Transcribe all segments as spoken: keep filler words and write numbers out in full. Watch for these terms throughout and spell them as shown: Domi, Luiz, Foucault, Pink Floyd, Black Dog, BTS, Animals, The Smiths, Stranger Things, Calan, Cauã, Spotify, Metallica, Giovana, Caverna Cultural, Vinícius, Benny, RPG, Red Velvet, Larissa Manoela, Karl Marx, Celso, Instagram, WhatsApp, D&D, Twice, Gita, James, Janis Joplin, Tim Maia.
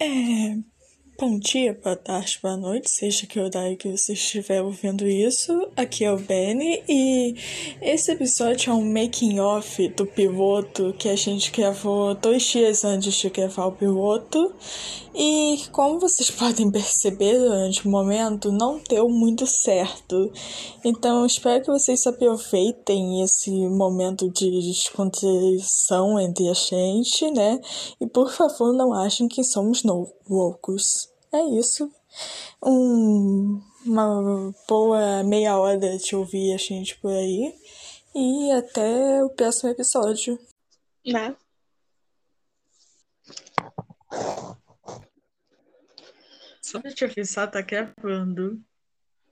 É, bom dia, boa tarde, boa noite, seja que horário que você estiver ouvindo isso. Aqui é o Benny e esse episódio é um making-off do piloto que a gente gravou dois dias antes de gravar o piloto. E como vocês podem perceber durante o momento, não deu muito certo. Então espero que vocês aproveitem esse momento de descontração entre a gente, né? E por favor, não achem que somos novos. Loucos. É isso. Um, uma boa meia hora de ouvir a gente por aí. E até o próximo episódio. Né? Só pra te avisar, tá gravando.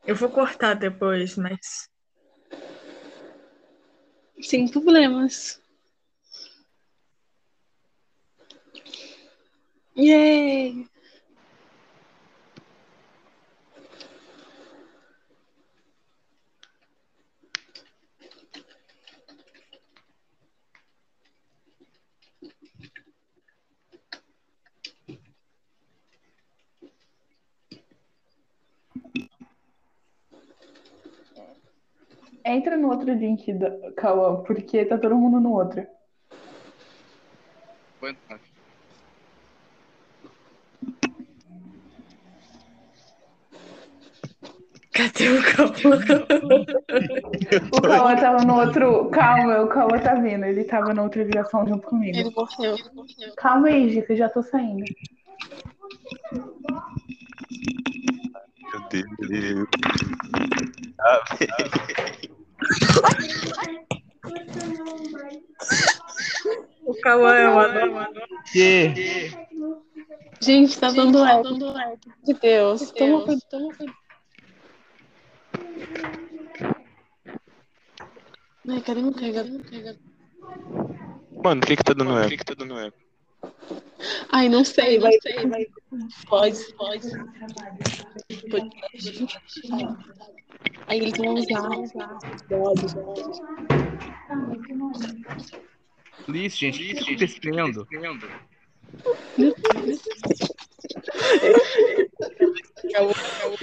Eu vou cortar depois, mas... sem problemas. Yay! Entra no outro link, Cauã, porque tá todo mundo no outro. Boa tarde. Cadê o Cauã? O Cauã tava no outro... Calma, o Cauã tá vindo. Ele tava na outra ligação junto comigo. Ele morreu. Calma aí, Gita, eu já tô saindo. Meu Deus. O Cauã é o Adão. Que? Gente, tá dando eco. De Deus. Toma cuidado, toma cuidado. Ai, cadê meu carregador? Mano, por que que tá dando eco? Tá Ai, não sei, vai, vai, vai. Pode, pode. pode. Aí eles vão usar. Pode, pode. Luiz, gente, o que tá acontecendo? Meu Deus. Acabou, acabou.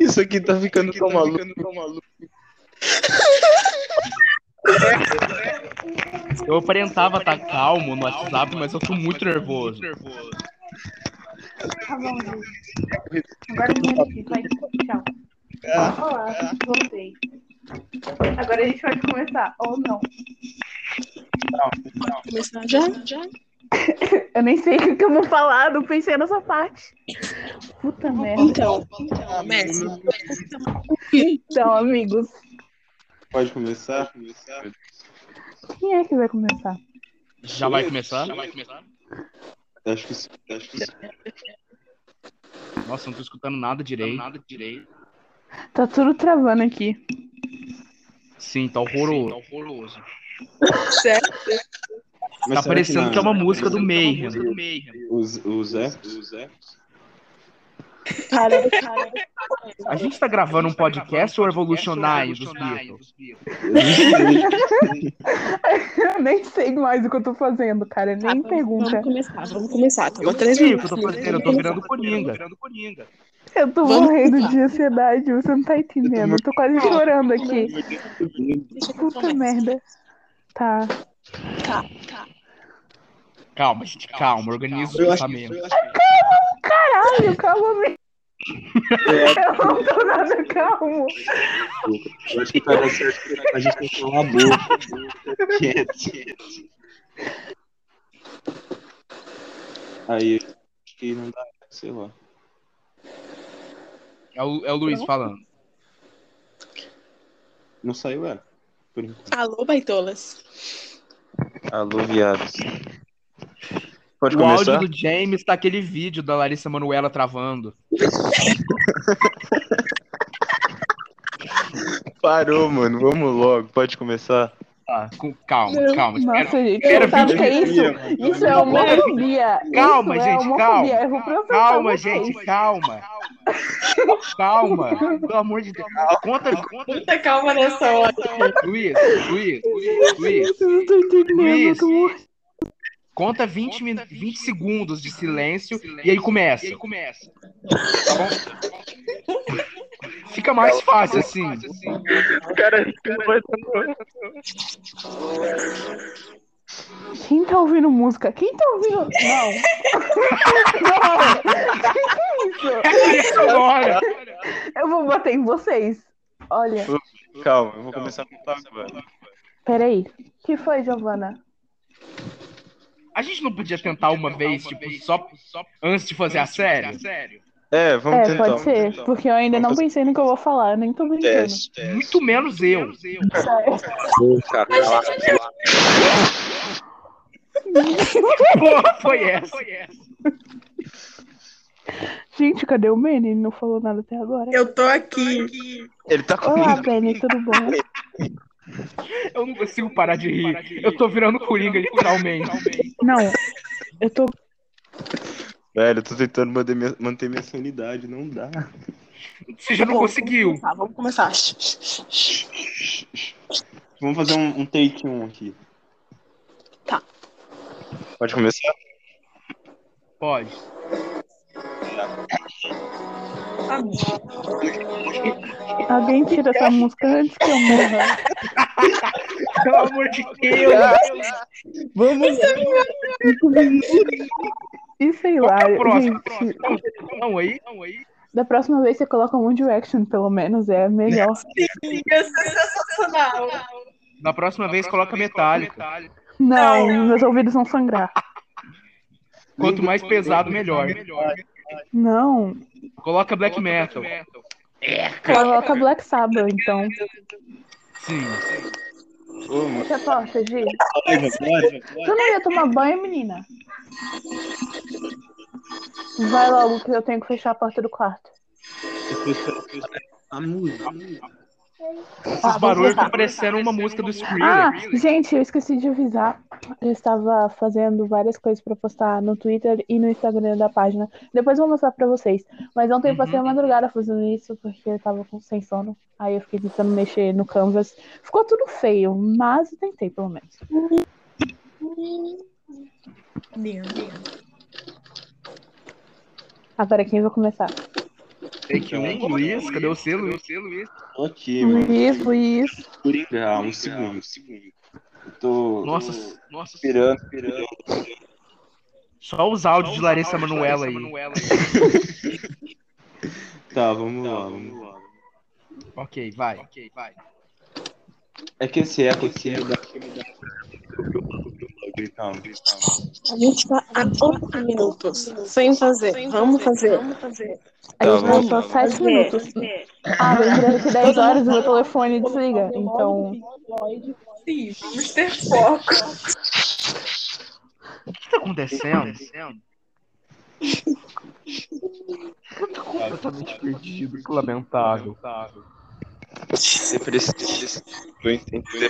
Isso aqui tá ficando, aqui tão, tá maluco. ficando tão maluco. Eu aparentava estar tá calmo no WhatsApp, mas eu tô muito nervoso. Tá bom, gente. Agora a gente vai... Tchau. Olá, voltei. Agora a gente vai começar, ou não? Pode começar já? Já? Eu nem sei o que eu vou falar, não pensei nessa parte. Puta merda. Então, então, amigos. Então, amigos. Pode começar? Quem é que vai começar? Já vai começar? Já vai começar? Acho que sim. Acho que sim. Nossa, não tô escutando nada direito. Nada direito. Tá tudo travando aqui. Sim, tá horroroso. Sim, tá horroroso. Certo, certo. Mas tá parecendo que, que é uma música do Mayhem. O, o Zé? O Zé? Cara, cara. A gente tá gravando um podcast ou Evolutionário dos Beatles? Eu nem sei mais o que eu tô fazendo, cara. Nem ah, pergunta. Vamos começar, vamos começar. Tá? Eu não sei o que eu tô fazendo, eu tô virando coringa. Eu tô vamos morrendo começar. de ansiedade, você não tá entendendo. Eu tô quase chorando aqui. Puta merda. Tá. Tá, tá. Calma, gente, calma, organiza o pensamento. Calma, caralho, calma mesmo. Eu não tô nada calmo. Eu acho que vai dar certo a gente tem que falar a boca. Quieto, quieto. Aí, acho que não dá, sei lá. É o, é o Luiz falando. Não saiu, é? Por enquanto. Alô, baitolas. Alô, viados. Pode o começar? O áudio do James tá aquele vídeo da Larissa Manoela travando. Parou, mano. Vamos logo. Pode começar? Tá, com... calma, Não. calma. Nossa, era... gente, era sabe o que é isso? Mano. Isso é homofobia. Calma, isso gente, é calma. Eu vou calma, gente, vocês. calma. Calma. Pelo amor de Deus. Conta, conta. Muita calma nessa hora. Luiz, Luiz, Luiz, Luiz. Eu não tô entendendo. Luiz, Conta vinte, conta vinte, vinte segundos de silêncio, silêncio e aí começa. E aí começa. Tá bom? Fica mais fácil assim. Cara, quem tá ouvindo música? Quem tá ouvindo? Não. Não. Que é isso? É isso agora. Eu vou bater em vocês. Olha. Calma, eu vou começar a contar agora. Peraí. O que foi, Giovana? A gente não podia tentar uma vez, tipo, só, só antes de fazer a série? É, vamos é, tentar. É, pode ser, tentar. Porque eu ainda vamos não fazer... pensei no que eu vou falar, eu nem tô brincando. Teste, teste. Muito menos eu. Que porra foi essa? Gente, cadê o Benny? Ele não falou nada até agora. Eu tô aqui. Ele tá comigo. Olá, Benny, tudo bom? Eu não consigo parar de rir. Eu tô virando Coringa, literalmente. Não, eu tô... Velho, eu tô tentando manter minha, manter minha sanidade, não dá. Você já não conseguiu. Vamos começar, vamos começar. Vamos fazer um, um take um aqui. Tá. Pode começar? Pode. Alguém tira essa música antes que eu morra. Pelo amor de Deus. Vamos. Isso é hilário. Não, aí, não, aí. Da próxima vez você coloca um Direction, pelo menos, é melhor. Sim, é sensacional. Na próxima vez coloca Metallica. Não, meus ouvidos vão sangrar. Quanto mais pesado, melhor. Não. Coloca Black Metal. É, coloca Black Sabbath, então. Sim. Fecha a porta, Gi. Tu não ia tomar banho, menina? Vai logo, que eu tenho que fechar a porta do quarto. A música. Esses barulhos tá parecendo uma música do Scream. Ah, gente, eu esqueci de avisar. Eu estava fazendo várias coisas pra postar no Twitter e no Instagram da página. Depois eu vou mostrar pra vocês. Mas ontem eu passei a madrugada fazendo isso porque eu tava sem sono. Aí eu fiquei tentando mexer no canvas. Ficou tudo feio, mas eu tentei pelo menos. Agora quem vai começar? Take um, Luiz, cadê o selo? Cadê o selo, Luiz? Ok, Luiz, Luiz. Coringa, um segundo, um segundo. Eu tô. Nossa, nossa. Pirando, pirando. Só os áudios Só de Larissa Manoela aí. Manoela aí. Tá, vamos tá, lá, vamos lá. Ok, vai. Ok, vai. É que esse eco aqui me dá. A gente tá há oito minutos sem fazer. Sem vamos fazer. Vamos fazer. A gente tá, voltou sete minutos. É. Ah, lembrando que dez horas o meu telefone desliga. Então. Sim, vamos ter foco. O que tá acontecendo? Eu tô completamente perdido. Que lamentável. Você precisa. Eu entendo. Você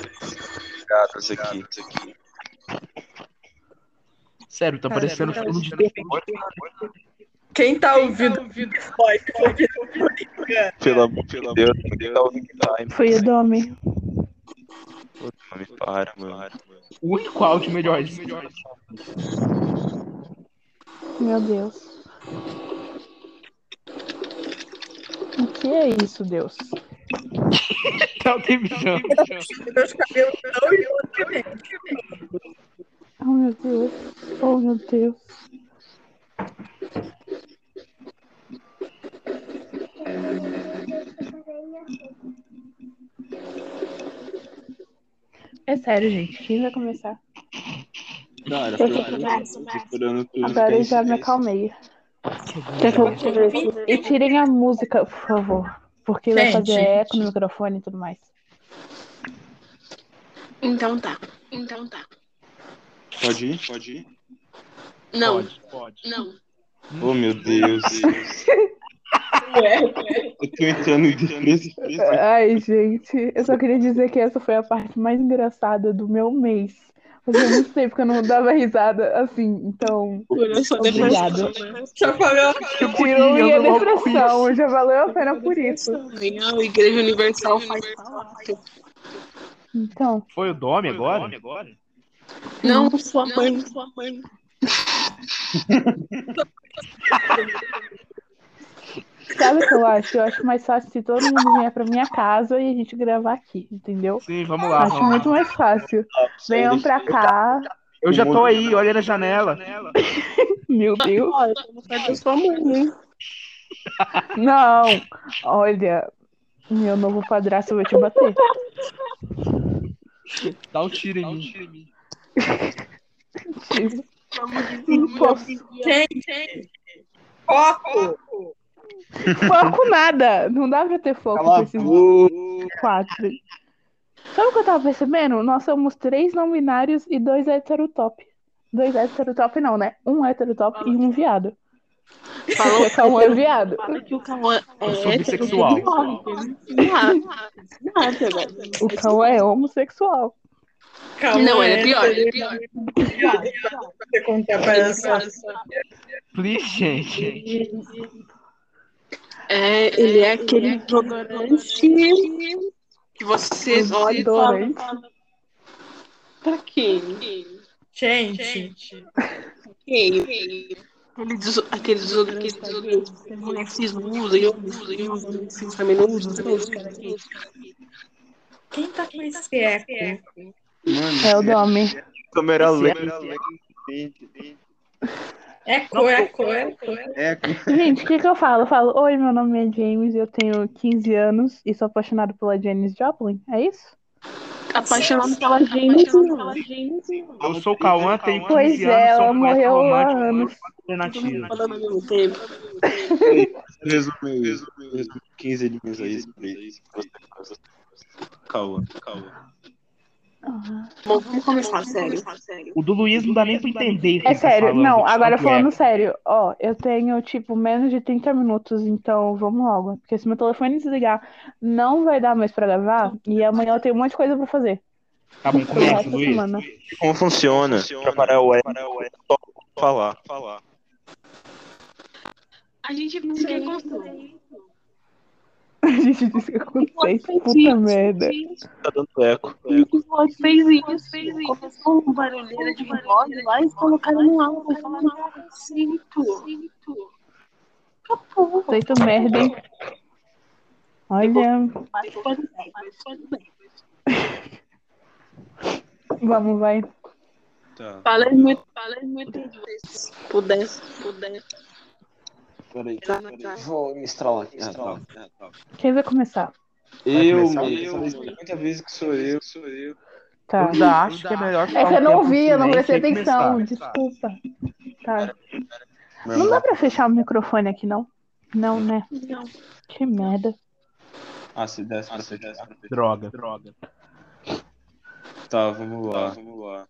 precisa. aqui. Isso aqui. Sério, tá Cara, parecendo tá filme de terror. Quem tá ouvindo ouvindo foi? Pelo amor de Deus, ninguém tá ouvindo. Foi o Domi. Puta, me para, mano. O único áudio melhor. Meu Deus. O que é isso, Deus? Tá o tempo chão. Meus cabelos não iam. Oh, meu Deus. Oh, meu Deus. É sério, gente. Quem vai começar? Cara, agora eu já me acalmei. E tirem a música, por favor. Porque vai fazer eco no microfone e tudo mais. Então tá. Então tá. Pode ir? Pode ir? Não. Pode, pode. Não. Oh, meu Deus. Eu tô entrando nesse... Ai, gente. Eu só queria dizer que essa foi a parte mais engraçada do meu mês. Fazia muito tempo que eu não dava risada assim. Então, obrigada. Já valeu a pena. Tirou minha depressão. Já valeu a pena por isso. A Igreja Universal faz. Então. Foi o Domi agora? Não, não sua não, mãe, sua mãe. Sabe o que eu acho? Eu acho mais fácil se todo mundo vier pra minha casa e a gente gravar aqui, entendeu? Sim, vamos lá. Acho vamos muito lá. mais fácil. Venham pra cá. Eu já tô aí, olha na janela. Meu Deus. Olha, eu vou fazer sua mãe, hein? Não, olha, meu novo padrasto vai te bater. Dá um tiro em Dá um mim. Tiro em mim. Tiro. Gente, foco! Foco! Foco nada! Não dá pra ter foco com esses quatro. Sabe o que eu tava percebendo? Nós somos três não binários e dois heterotop. Dois heterotop não, né? Um heterotop e um viado. Falou que o Cauã é viado. Fala que o Cauã é bissexual. O Cauã é homossexual. Calma, não, ele é pior, ele é pior. Você contar pra essa. Please, gente. É, ele é aquele ignorante que vocês olham. Pra quem? Gente. Quem? Aquele jogo que o racismo usa e eu uso, e eu uso, também não uso. Quem tá com esse eco? Mano, é o Domi. Câmera lenta. Eco, eco, eco. Gente, o que, que eu falo? Eu falo, oi, meu nome é James, eu tenho quinze anos e sou apaixonado pela Janis Joplin, é isso? Apaixonado pela Janis Joplin. Eu sou o Cauã, tem quinze anos. Pois é, ela morreu há anos. Resumiu isso. quinze aninhos aí. Cauã, Cauã. Uhum. Bom, vamos começar, sério. O do Luiz não dá nem pra entender. É sério, não, agora falando sério. Ó, eu tenho, tipo, menos de trinta minutos. Então vamos logo. Porque se meu telefone desligar, não vai dar mais pra gravar. E amanhã eu tenho um monte de coisa pra fazer. Tá bom, começa, Luiz. Como funciona? Preparar o web. Falar, falar. A gente não quer construir. A gente disse que eu contei, puta merda. Tá dando eco. O fez isso, fez isso. Começou uma barulheira de voz lá e colocaram no ar. Vai falar nada. Sinto. Sinto. Acabou. Feito merda, hein? Olha. Vamos, vai. Tá. Falei muito, falei muito de vocês. Pudesse, pudesse. Peraí, peraí, vou me estralar aqui. Ah, tá, tá, tá. Quem vai começar? Eu, vai começar? eu, eu. Muita vez que sou eu, sou eu. Tá, eu já acho que é melhor que É que eu não ouvi, eu não prestei atenção, começar, desculpa. Tá. Pera, pera, pera. Não dá pra fechar o microfone aqui, não? Não, né? Não. Que merda. Ah, se desse pra ah, se desse pra droga, droga. Tá, vamos lá. Tá, vamos lá.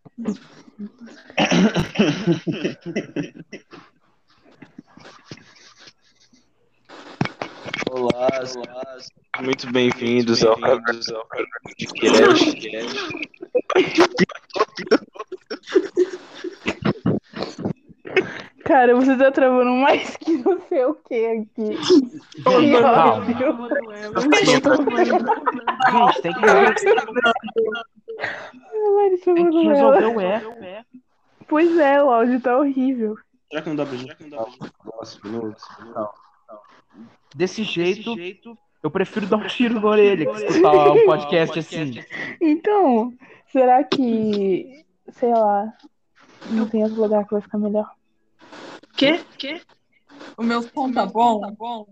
Olá, olá, muito bem-vindos ao podcast. Cara, você tá travando mais que não sei o que aqui. Gente, tem que resolver o E. Pois é, o áudio tá horrível. Será que não dá pra gente? Desse jeito, Desse jeito, eu prefiro dar um tiro na orelha que escutar um podcast assim. Então, será que, sei lá, não tem outro lugar que vai ficar melhor? Quê? Quê? O meu som tá bom? Tá bom?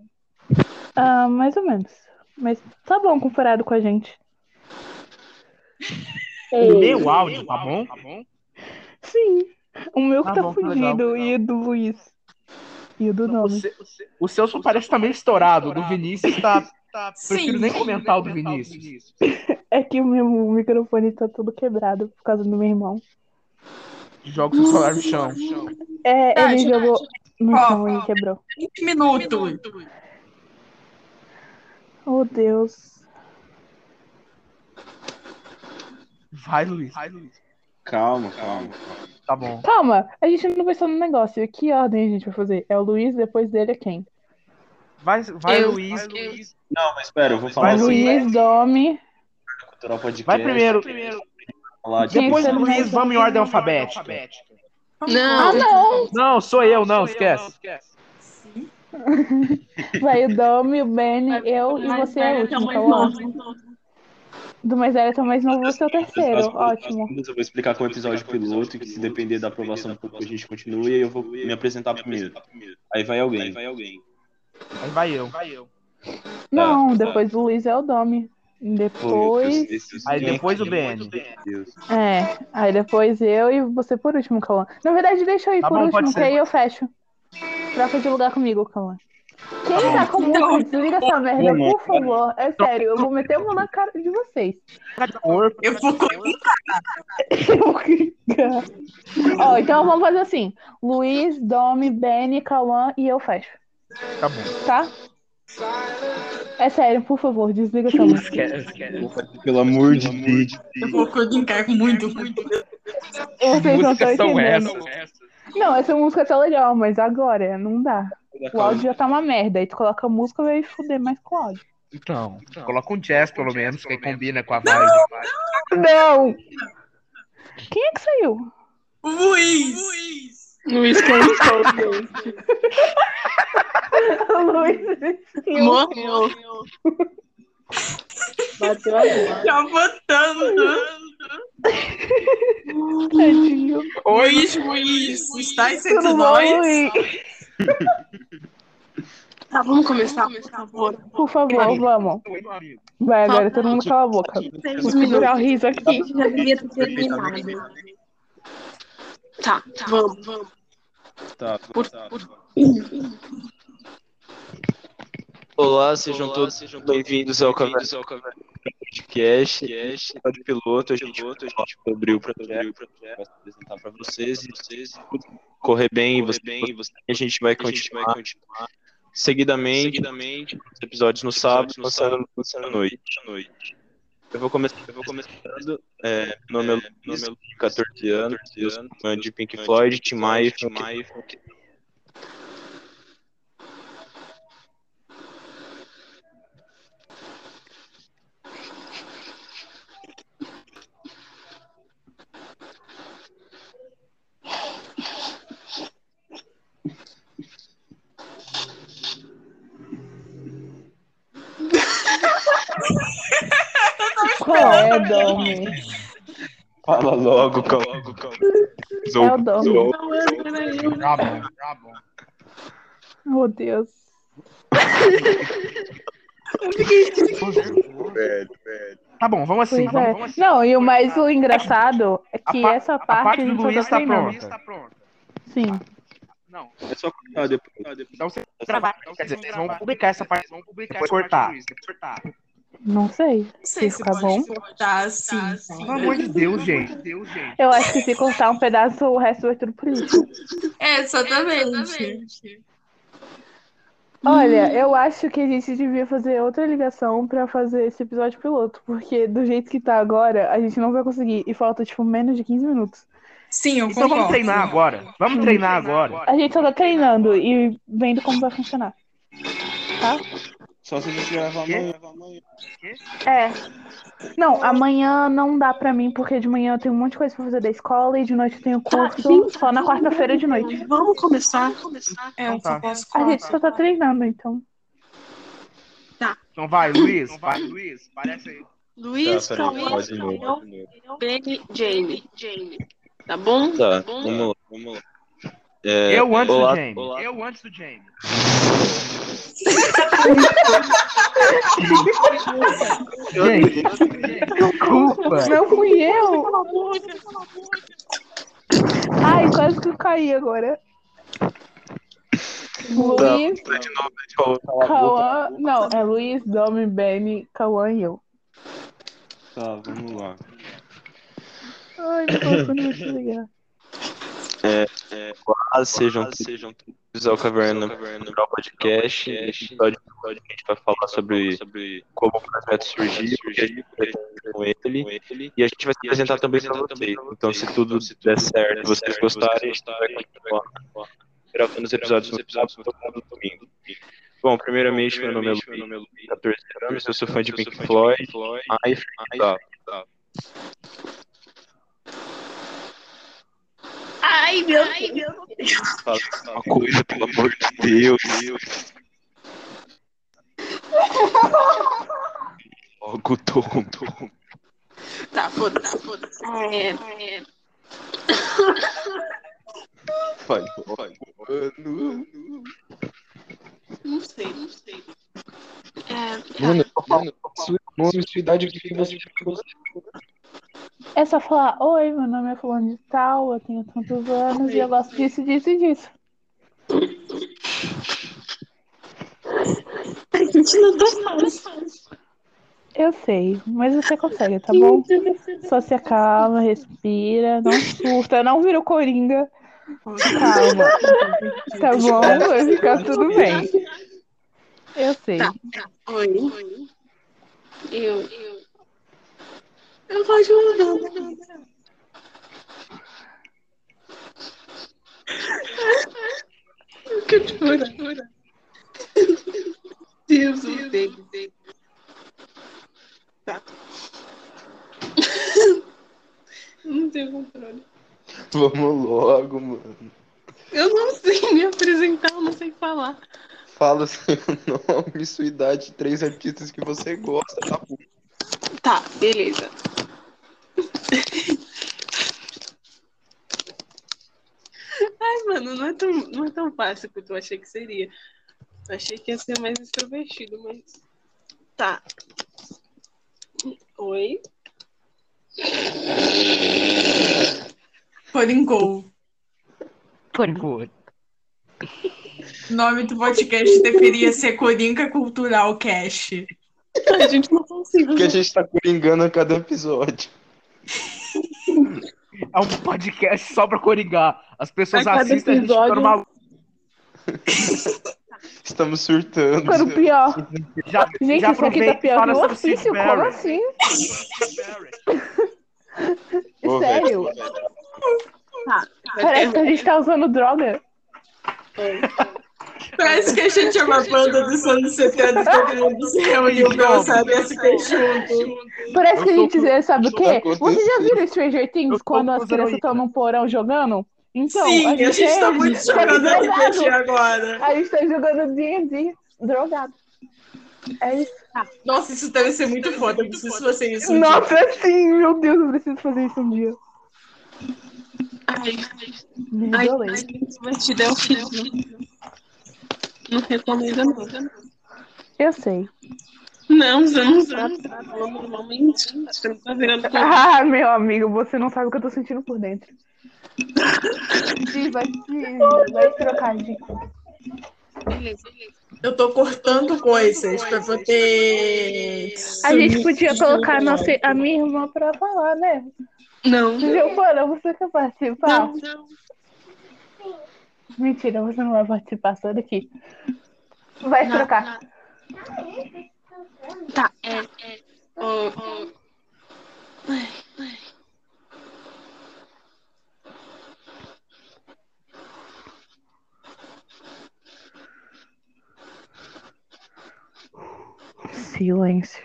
Ah, mais ou menos. Mas tá bom comparado com a gente. O meu áudio tá bom? Tá bom? Sim. O meu que tá, tá bom, fudido legal, legal. E o do Luiz. E o do nome. O, seu, o, seu, o Celso parece estar tá meio estourado. O do Vinícius tá. tá prefiro nem comentar o do Vinícius. É que o meu microfone tá todo quebrado por causa do meu irmão. Joga o celular no chão. É, ele ah, jogou já, no já, chão ó, e ó, quebrou. vinte minutos. Oh, Deus. Vai, Luiz. Vai, Luiz. Calma, calma, calma. Tá bom. Calma, a gente não pensou no negócio. Que ordem a gente vai fazer? É o Luiz, depois dele é quem? Vai, vai eu, Luiz. Vai, eu... Luiz. Não, mas espera, eu vou falar vai, assim. Vai Luiz, Domi. Vai primeiro. Vai primeiro. Depois do Luiz, vamos em ordem alfabética. Não, ah, não. Não, sou eu, não, sou esquece. Eu, não, esquece. Vai o Domi, o Benny, vai, eu e você é o último. É o do mais velho até o mais novo, você é o terceiro. Ótimo. Eu vou explicar com o episódio piloto, que se depender da aprovação do público a gente continua, e eu vou me apresentar primeiro. Aí vai alguém. Aí vai alguém. Aí vai eu. Vai eu. Não, depois o Luiz é o Domi. Depois. Aí depois o Benny. É, aí depois eu e você por último, Calan. Na verdade, deixa eu ir tá por bom, último, que aí eu fecho. Troca de lugar comigo, Calan. Quem tá com muito, desliga essa merda, por favor. É sério, eu vou meter uma na cara de vocês. Eu vou clicar. Ó, então vamos fazer assim: Luiz, Domi, Benny, Calan e eu fecho. Tá bom. Tá? É sério, por favor, desliga essa música. Pelo amor de Deus. Eu vou clicar com muito, muito. Vocês não estão entendendo. Não, essa música tá legal, mas agora não dá. O áudio já tá uma merda. Aí tu coloca a música e vai foder mais com o áudio. Então, então, coloca um jazz pelo menos, que aí combina com a vibe. Não, não, não! Quem é que saiu? O Luiz! Luiz! Luiz, quem saiu? O Luiz morreu. Bateu a bola. Tá botando. Tadinho. Oi, Luiz, Luiz. Está sendo nós. Tá, vamos começar, por favor. Por favor, vamos. Vai, agora todo mundo cala a boca. Vamos segurar o riso aqui. Já devia ter terminado. Tá, tá, vamos, vamos. Tá, por, por... Olá, sejam Olá, todos sejam bem-vindos ao Caverna Cultural Podcast, de piloto, a gente abriu o projeto para apresentar para vocês e vocês correr bem, correr bem você, a gente vai continuar, vai continuar. Seguidamente, seguidamente os episódios no sábado, no sábado, no sábado à noite. noite. Eu vou começar, eu vou começando, é, meu nome é Luiz, catorze anos, eu sou fã de Pink Floyd, Tim Maia e Foucault. Qual é, Domi? Fala logo, calma, calma. Zou, é o Domi. Zou, não, é, zou, zou. Bravo, bravo. Meu Deus. Eu fiquei... velho, velho. Tá bom, vamos assim, vamos, é. vamos assim. Não, e o mais o engraçado é que a essa pa- parte... A parte do Luiz tá pronta. pronta. Sim. Não, é só cortar depois. Então vocês vão publicar essa parte, vão publicar e cortar. cortar. Não sei. Não sei se fica bom. Cortar, sim. Pelo amor de Deus, gente. Deus, gente. Eu acho que se cortar um pedaço, o resto vai tudo por isso. É, exatamente. Olha, eu acho que a gente devia fazer outra ligação pra fazer esse episódio piloto, porque do jeito que tá agora, a gente não vai conseguir. E falta, tipo, menos de quinze minutos. Sim, eu concordo. Então vamos treinar agora. Vamos, vamos treinar, treinar agora. agora. A gente só tá treinando e vendo como vai funcionar. Tá? Só se a gente gravar amanhã. É. Não, amanhã não dá pra mim, porque de manhã eu tenho um monte de coisa pra fazer da escola e de noite eu tenho curso, tá, gente, só na quarta-feira de noite. Vamos começar. Vamos começar. É, então, tá. A gente só tá treinando, então. Tá. Então vai, Luiz. Então vai, Luiz. Parece aí. Luiz, tá, Cauã, Benny, James. James. Tá bom? Tá, tá bom? Vamos lá, vamos lá. É, eu antes olá, do James. Olá. Eu antes do James. Gente, desculpa. Não fui eu. Ai, quase que eu caí agora. Luiz. Cauã. Não, é Luiz, Domi, Benny, Cauã e eu. Tá, vamos lá. Ai, não vou te ligar. É, é, olá, sejam olá, todos ao Caverna Cultural Podcast. Nesse episódio a gente vai falar sobre, sobre como o projeto surgiu, o que a gente vai fazer com ele, e a gente vai se apresentar também para vocês. Então, se tudo der certo e vocês gostarem, a gente vai continuar gravando os episódios no sábado e domingo. Bom, primeiramente, meu nome é Luiz, catorze anos, eu sou fã de Pink Floyd. Ai, tá. Ai, meu Ai, Deus. Deus. Fala uma coisa, pelo amor de Deus. Deus. Logo tom, tom. Tá, foda-se, tá, foda-se. É, é. Falhou, falhou. Mano. Não sei, não sei. É, mano, mano, sua nome, sua idade, que você ficou. É só falar, oi, meu nome é fulano de tal, eu tenho tantos anos e eu gosto disso, disso e disso. A gente não tá. Eu sei, mas você consegue, tá bom? Só se acalma, respira, não surta, não vira o Coringa. Calma. Tá bom? Vai ficar tudo bem. Eu sei. Tá, tá. Oi. Eu, eu. Eu vou ajudar. Eu quero te curar. Deus, eu sei. Não tenho controle. Vamos logo, mano. Eu não sei me apresentar, eu não sei falar. Fala seu nome, sua idade, três artistas que você gosta, tá bom? Tá, beleza. Ai, mano, não é tão, não é tão fácil quanto eu achei que seria. Eu achei que ia ser mais extrovertido, mas... Tá. Oi. Coringou. Coringou. O nome do podcast deveria ser Coringa Cultural Cast. A gente não consegue. Porque a gente tá coringando a cada episódio. É um podcast só pra coringar. As pessoas a assistem episódio... a gente normal. Estamos surtando. Foi o pior. Já, gente, já isso aqui tá pior no ofício, como assim? Sério? Ah, parece que a gente tá usando droga. Parece que a gente é uma banda dos anos setenta que querendo se reunir pra saber se tem junto. Parece que a gente sabe o quê? Vocês já viram Stranger Things quando as crianças estão num porão jogando? Então, sim, a gente, a gente é, tá muito jogando R P G agora. A gente tá jogando D e D drogado. É isso. Ah, nossa, isso deve ser muito foda. Eu preciso fazer isso um nossa, dia. Nossa, sim, meu Deus, eu preciso fazer isso um dia. Ai, ai, ai, divertido é o filme. Não recomendo nada. Eu sei. Não, você não sabe. Você não tá virando. Ah, meu amigo, você não sabe o que eu tô sentindo por dentro. Vai, vai trocar de. Beleza, beleza. Eu tô cortando coisas pra poder. A gente podia colocar a, nossa, a minha irmã pra falar, né? Não. Giovana, você quer participar? Não, não. Mentira, você não vai participar, só daqui. Vai não, trocar. Não. Tá, é. é. Oh, oh. Ai, ai. Silêncio.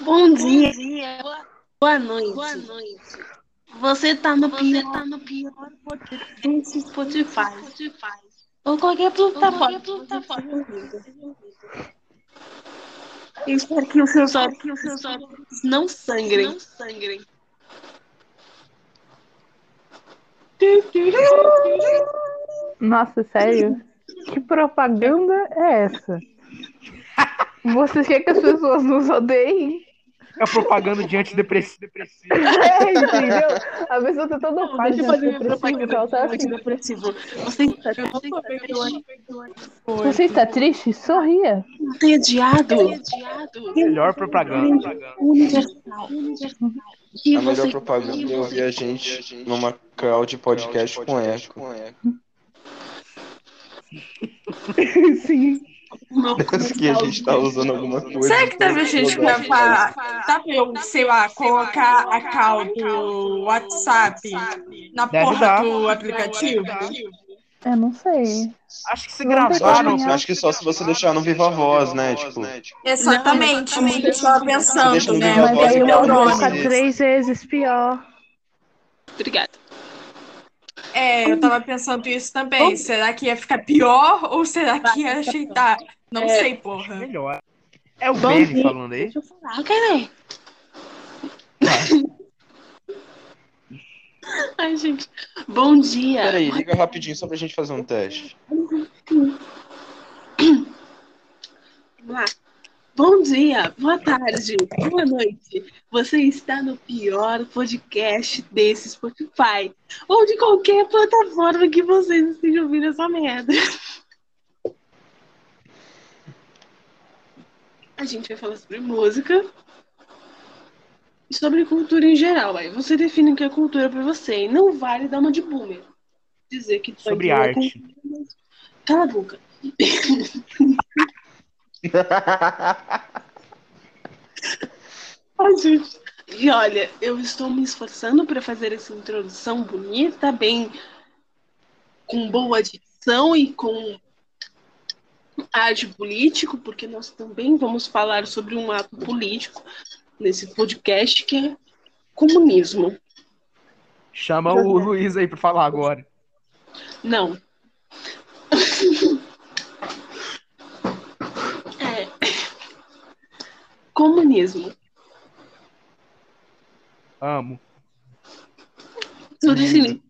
Bom dia. Bom dia. Boa, boa noite. Boa noite. Você tá no Você pior, tá no pior podcast Spotify. Spotify. Ou qualquer plataforma. Eu espero que os seus olhos não sangrem. Não sangrem. Nossa, sério? Que propaganda é essa? Você quer que as pessoas nos odeiem? É propaganda de antidepressivo. É, entendeu? A pessoa tá toda fácil de antidepressivo. Você está triste? Você está triste? Sorria. Entediado. Melhor propaganda. Universal. A melhor propaganda é ouvir a gente numa call de podcast com eco. Sim. Parece que a gente tá usando alguma coisa. Será que deve a gente gravar? Dá pra eu, sei lá, colocar a call do WhatsApp na porra do aplicativo? Eu não sei. Acho que se gravaram. Acho que só se você deixar no Viva Voz, né? Tipo... Exatamente. Eu estava pensando, né? Mas aí eu vou ficar três vezes pior. Obrigada. É, eu tava pensando isso também. Será que ia ficar pior ou será que ia ajeitar? Não é, sei, porra. Melhor. É o Benny falando aí? Deixa eu falar, cara. Ai, gente. Bom dia. Peraí, liga rapidinho só pra gente fazer um teste. Bom dia, boa tarde, boa noite. Você está no pior podcast desse Spotify. Ou de qualquer plataforma que vocês estejam ouvindo essa merda. A gente vai falar sobre música. E sobre cultura em geral. Aí você define o que é cultura pra você. E não vale dar uma de boomer. Dizer que... Sobre arte. É... Cala a boca. Ai, gente. E olha, eu estou me esforçando pra fazer essa introdução bonita, bem... Com boa dicção e com... arte político, porque nós também vamos falar sobre um ato político nesse podcast que é comunismo. Chama o Luiz aí para falar agora. Não. É. Comunismo. Amo. Tudo isso.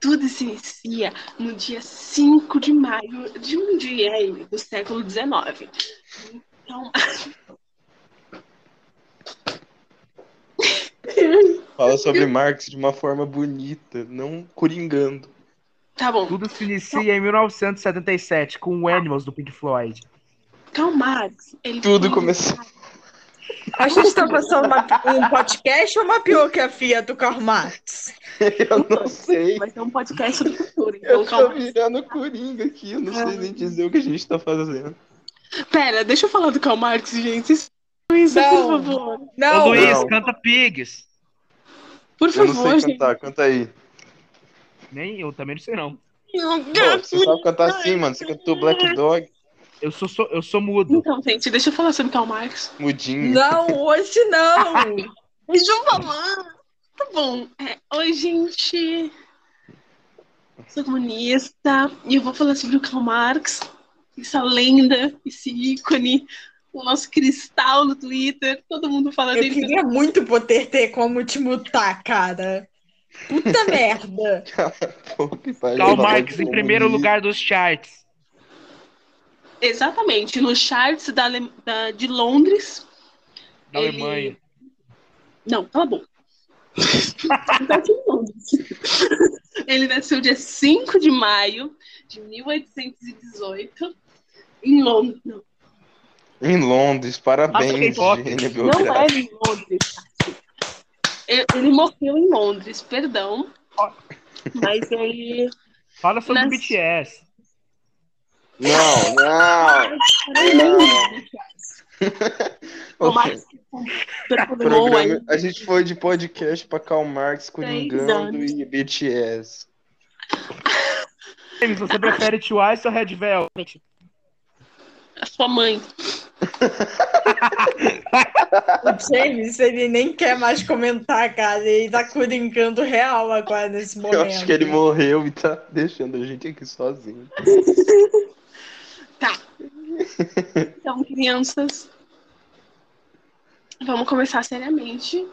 Tudo se inicia no dia cinco de maio de um dia aí, do século dezenove. Então... Fala sobre Marx de uma forma bonita, não coringando. Tá bom. Tudo se inicia então... em mil novecentos e setenta e sete, com o Animals do Pink Floyd. Karl Marx. Ele Tudo começou... A gente tá passando uma, um podcast ou uma biografia do Karl Marx? Eu não sei. Vai ser um podcast sobre cultura. Então, eu tô virando coringa aqui, eu não é. sei nem dizer o que a gente tá fazendo. Pera, deixa eu falar do Karl Marx, gente. Luiz, por favor. Não. Ô, Luiz, não. Canta Pigs. Por favor, gente. Eu não sei gente. cantar, canta aí. Nem eu, também não sei não. não Pô, você sabe cantar assim, mano. Você cantou Black Dog. Eu sou, sou, eu sou mudo. Então, gente, deixa eu falar sobre Karl Marx. Mudinho. Não, hoje não. Deixa eu falar. Tá bom. É, oi, gente. Sou comunista. E eu vou falar sobre o Karl Marx. Essa lenda, esse ícone. O nosso cristal no Twitter. Todo mundo fala eu dele. Eu queria muito poder ter como te mutar, cara. Puta merda. Karl Marx em primeiro lugar dos charts. Exatamente, no charts da, da, de Londres. Da ele... Alemanha. Não, cala a boca. Ele nasceu dia cinco de maio de mil oitocentos e dezoito em Londres. Não. Em Londres, parabéns. Nossa, gente, não era em Londres. Ele, ele morreu em Londres, perdão. Mas ele. Fala sobre o B T S. Não, não. Programa, a gente foi de podcast pra Karl Marx, coringando e B T S. James, você prefere Twice ou Red Velvet? A sua mãe. O James, ele nem quer mais comentar, cara. Ele tá coringando real agora nesse momento. Eu acho que ele morreu e tá deixando a gente aqui sozinho. Tá. Então, crianças, vamos começar seriamente.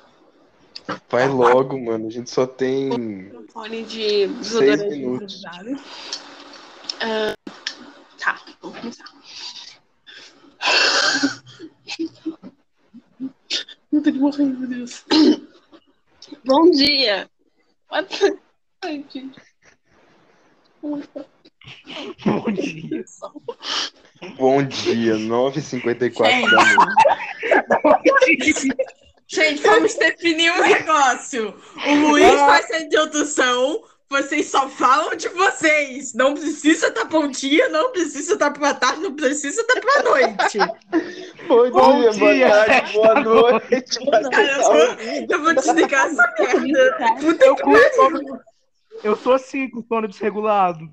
Vai logo, mano. A gente só tem um fone de desodorante. Uh, tá, vamos começar. Não tem que morrer, meu Deus. Bom dia. Ai, gente. Bom dia. Bom dia, nove e cinquenta e quatro da noite. Gente, vamos definir um negócio. O Luiz faz a introdução. Vocês só falam de vocês. Não precisa estar bom dia, não precisa estar boa tarde, não precisa estar boa noite. Bom, bom dia, dia, boa tarde, boa noite. Cara, eu, vou, eu vou desligar essa merda. Puta que pariu. Eu tô assim, com sono desregulado.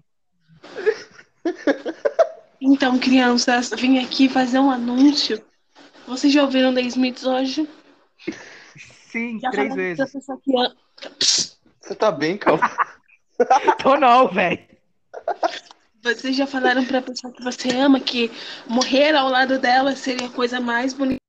Então, crianças, vim aqui fazer um anúncio. Vocês já ouviram The Smiths hoje? Sim, já três vezes. Psst. Você tá bem, Cauã? Tô não, velho. Vocês já falaram pra pessoa que você ama que morrer ao lado dela seria a coisa mais bonita